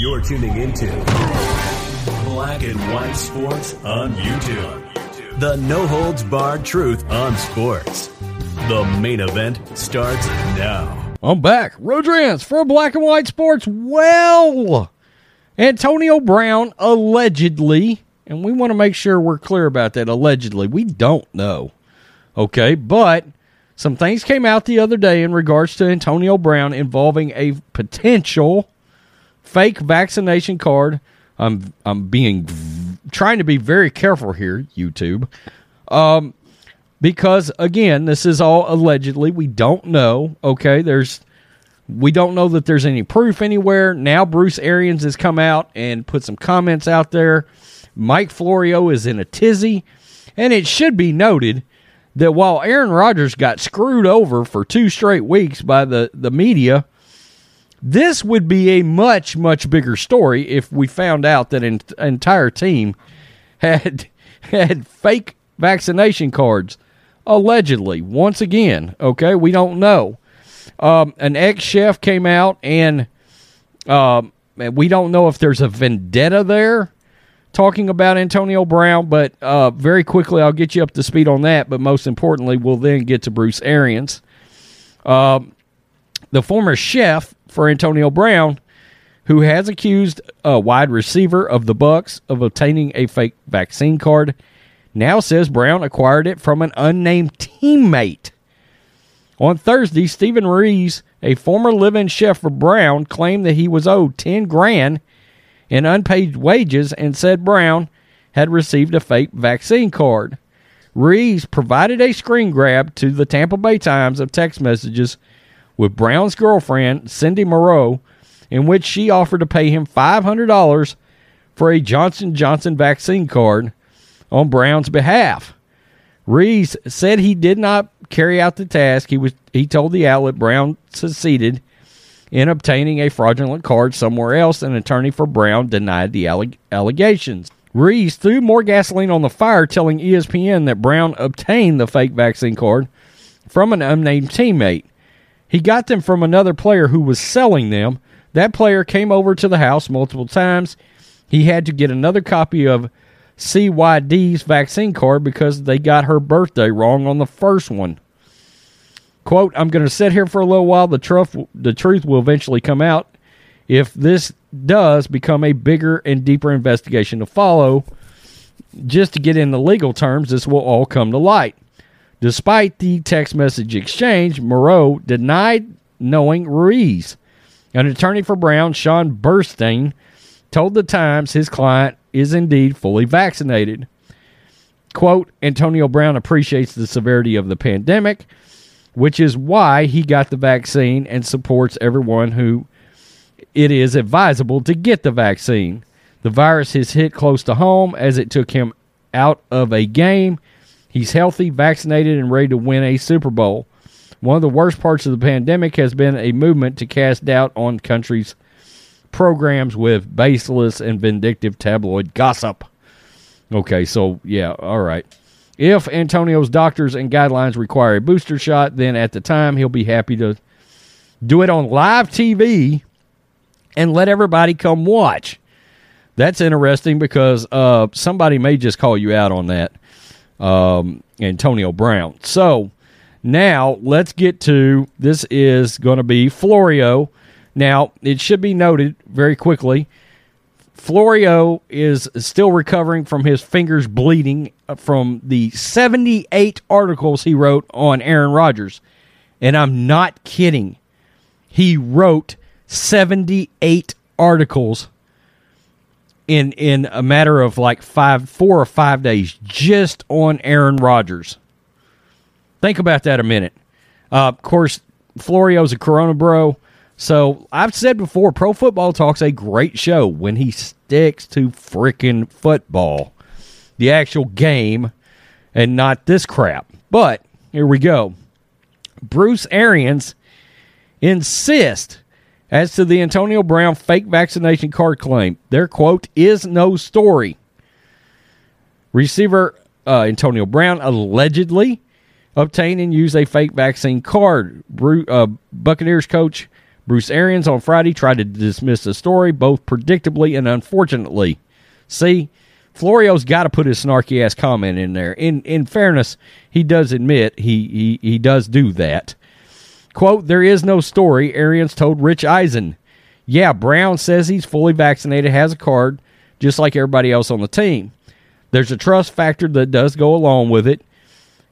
You're tuning into Black and White Sports on YouTube. The no-holds-barred truth on sports. The main event starts now. I'm back. Rodriguez for Black and White Sports. Well, Antonio Brown allegedly, and we want to make sure we're clear about that, allegedly. We don't know. Okay, but some things came out the other day in regards to Antonio Brown involving a potential fake vaccination card. I'm trying to be very careful here, YouTube, because again, this is all allegedly. We don't know. Okay, we don't know that there's any proof anywhere. Now Bruce Arians has come out and put some comments out there. Mike Florio is in a tizzy, and it should be noted that while Aaron Rodgers got screwed over for 2 straight weeks by the media, this would be a much, much bigger story if we found out that an entire team had fake vaccination cards, allegedly. Once again, okay, we don't know. An ex-chef came out, and we don't know if there's a vendetta there, talking about Antonio Brown, but very quickly I'll get you up to speed on that, but most importantly, we'll then get to Bruce Arians. The former chef for Antonio Brown, who has accused a wide receiver of the Bucs of obtaining a fake vaccine card, now says Brown acquired it from an unnamed teammate. On Thursday, Stephen Rees, a former live-in chef for Brown, claimed that he was owed $10,000 in unpaid wages, and said Brown had received a fake vaccine card. Rees provided a screen grab to the Tampa Bay Times of text messages with Brown's girlfriend, Cindy Moreau, in which she offered to pay him $500 for a Johnson & Johnson vaccine card on Brown's behalf. Rees said he did not carry out the task. He told the outlet Brown succeeded in obtaining a fraudulent card somewhere else. An attorney for Brown denied the allegations. Rees threw more gasoline on the fire, telling ESPN that Brown obtained the fake vaccine card from an unnamed teammate. He got them from another player who was selling them. That player came over to the house multiple times. He had to get another copy of CYD's vaccine card because they got her birthday wrong on the first one. Quote, I'm going to sit here for a little while. The truth will eventually come out if this does become a bigger and deeper investigation to follow. Just to get into legal terms, this will all come to light. Despite the text message exchange, Moreau denied knowing Rees. An attorney for Brown, Sean Burstein, told the Times his client is indeed fully vaccinated. Quote, Antonio Brown appreciates the severity of the pandemic, which is why he got the vaccine and supports everyone who it is advisable to get the vaccine. The virus has hit close to home as it took him out of a game. He's healthy, vaccinated, and ready to win a Super Bowl. One of the worst parts of the pandemic has been a movement to cast doubt on countries' programs with baseless and vindictive tabloid gossip. Okay, so, yeah, all right. If Antonio's doctors and guidelines require a booster shot, then at the time he'll be happy to do it on live TV and let everybody come watch. That's interesting because somebody may just call you out on that, Antonio Brown. So now let's get to, this is going to be Florio. Now, it should be noted very quickly, Florio is still recovering from his fingers bleeding from the 78 articles he wrote on Aaron Rodgers. And I'm not kidding. He wrote 78 articles in a matter of like 4 or 5 days just on Aaron Rodgers. Think about that a minute. Of course, Florio's a Corona bro, So I've said before, Pro Football Talk's a great show when he sticks to freaking football, the actual game, and not this crap. But here we go. Bruce Arians insists as to the Antonio Brown fake vaccination card claim. There, quote, is no story. Receiver Antonio Brown allegedly obtained and used a fake vaccine card. Buccaneers coach Bruce Arians on Friday tried to dismiss the story, both predictably and unfortunately. See, Florio's got to put his snarky-ass comment in there. In fairness, he does admit he does do that. Quote, there is no story, Arians told Rich Eisen. Yeah, Brown says he's fully vaccinated, has a card, just like everybody else on the team. There's a trust factor that does go along with it,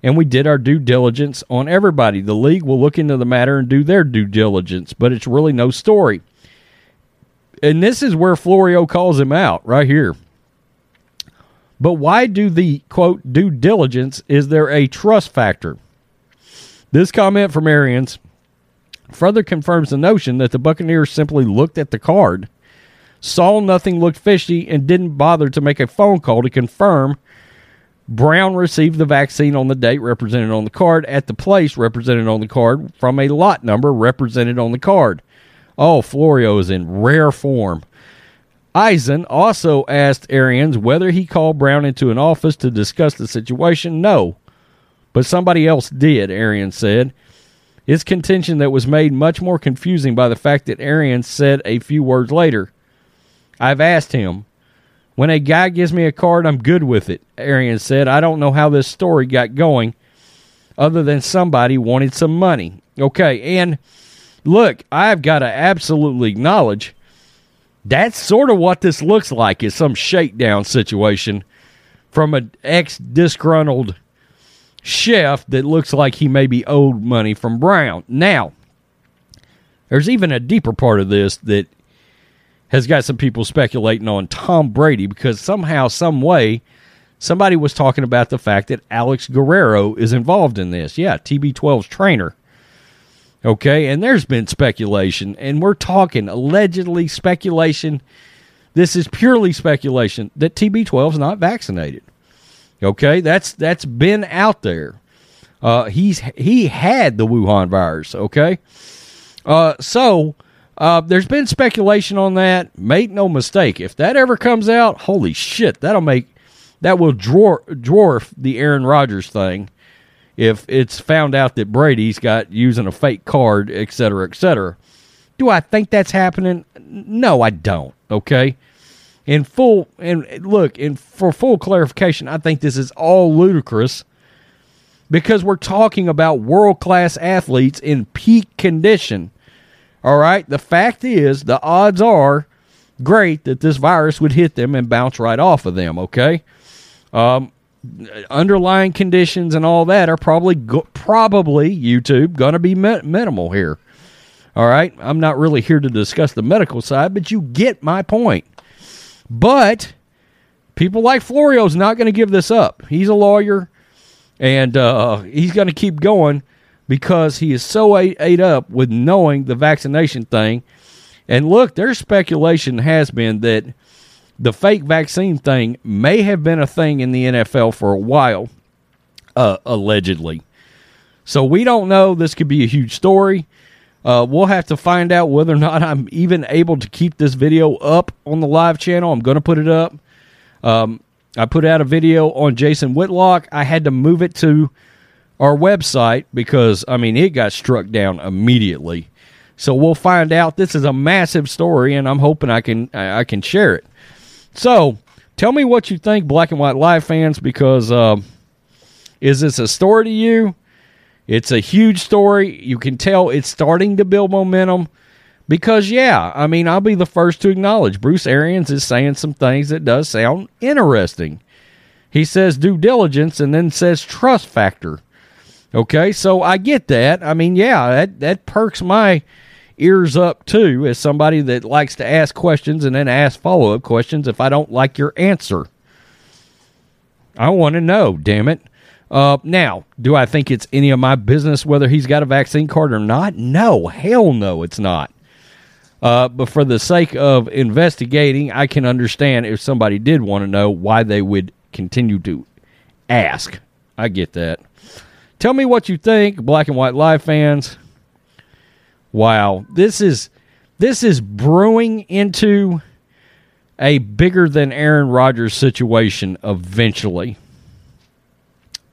and we did our due diligence on everybody. The league will look into the matter and do their due diligence, but it's really no story. And this is where Florio calls him out, right here. But why do the, quote, due diligence? Is there a trust factor? This comment from Arians further confirms the notion that the Buccaneers simply looked at the card, saw nothing looked fishy, and didn't bother to make a phone call to confirm Brown received the vaccine on the date represented on the card, at the place represented on the card, from a lot number represented on the card. Oh, Florio is in rare form. Eisen also asked Arians whether he called Brown into an office to discuss the situation. No, but somebody else did, Arians said. His contention that was made much more confusing by the fact that Arians said a few words later, I've asked him, when a guy gives me a card, I'm good with it, Arians said. I don't know how this story got going other than somebody wanted some money. Okay, and look, I've got to absolutely acknowledge that's sort of what this looks like, is some shakedown situation from an ex-disgruntled chef that looks like he may be owed money from Brown. Now, there's even a deeper part of this that has got some people speculating on Tom Brady, because somehow, some way, somebody was talking about the fact that Alex Guerrero is involved in this. Yeah, TB12's trainer. Okay, and there's been speculation, and we're talking allegedly speculation. This is purely speculation that TB12's not vaccinated. Okay, that's been out there. He had the Wuhan virus. Okay, there's been speculation on that. Make no mistake, if that ever comes out, holy shit, that will dwarf the Aaron Rodgers thing if it's found out that Brady's got using a fake card, et cetera, et cetera. Do I think that's happening? No, I don't, okay? For full clarification, I think this is all ludicrous because we're talking about world-class athletes in peak condition. All right, the fact is, the odds are great that this virus would hit them and bounce right off of them, okay? Underlying conditions and all that are probably YouTube, going to be minimal here. All right, I'm not really here to discuss the medical side, but you get my point. But people like Florio's not going to give this up. He's a lawyer, and he's going to keep going, because he is so ate up with knowing the vaccination thing. And look, their speculation has been that the fake vaccine thing may have been a thing in the NFL for a while, allegedly. So we don't know. This could be a huge story. We'll have to find out whether or not I'm even able to keep this video up on the live channel. I'm going to put it up. I put out a video on Jason Whitlock. I had to move it to our website because, I mean, it got struck down immediately. So we'll find out. This is a massive story, and I'm hoping I can share it. So tell me what you think, Black and White Live fans, because is this a story to you? It's a huge story. You can tell it's starting to build momentum because, yeah, I mean, I'll be the first to acknowledge Bruce Arians is saying some things that does sound interesting. He says due diligence and then says trust factor. Okay, so I get that. I mean, yeah, that perks my ears up, too, as somebody that likes to ask questions and then ask follow-up questions if I don't like your answer. I want to know, damn it. Now, do I think it's any of my business whether he's got a vaccine card or not? No, hell no, it's not. But for the sake of investigating, I can understand if somebody did want to know why they would continue to ask. I get that. Tell me what you think, Black and White Live fans. Wow, this is brewing into a bigger than Aaron Rodgers situation eventually.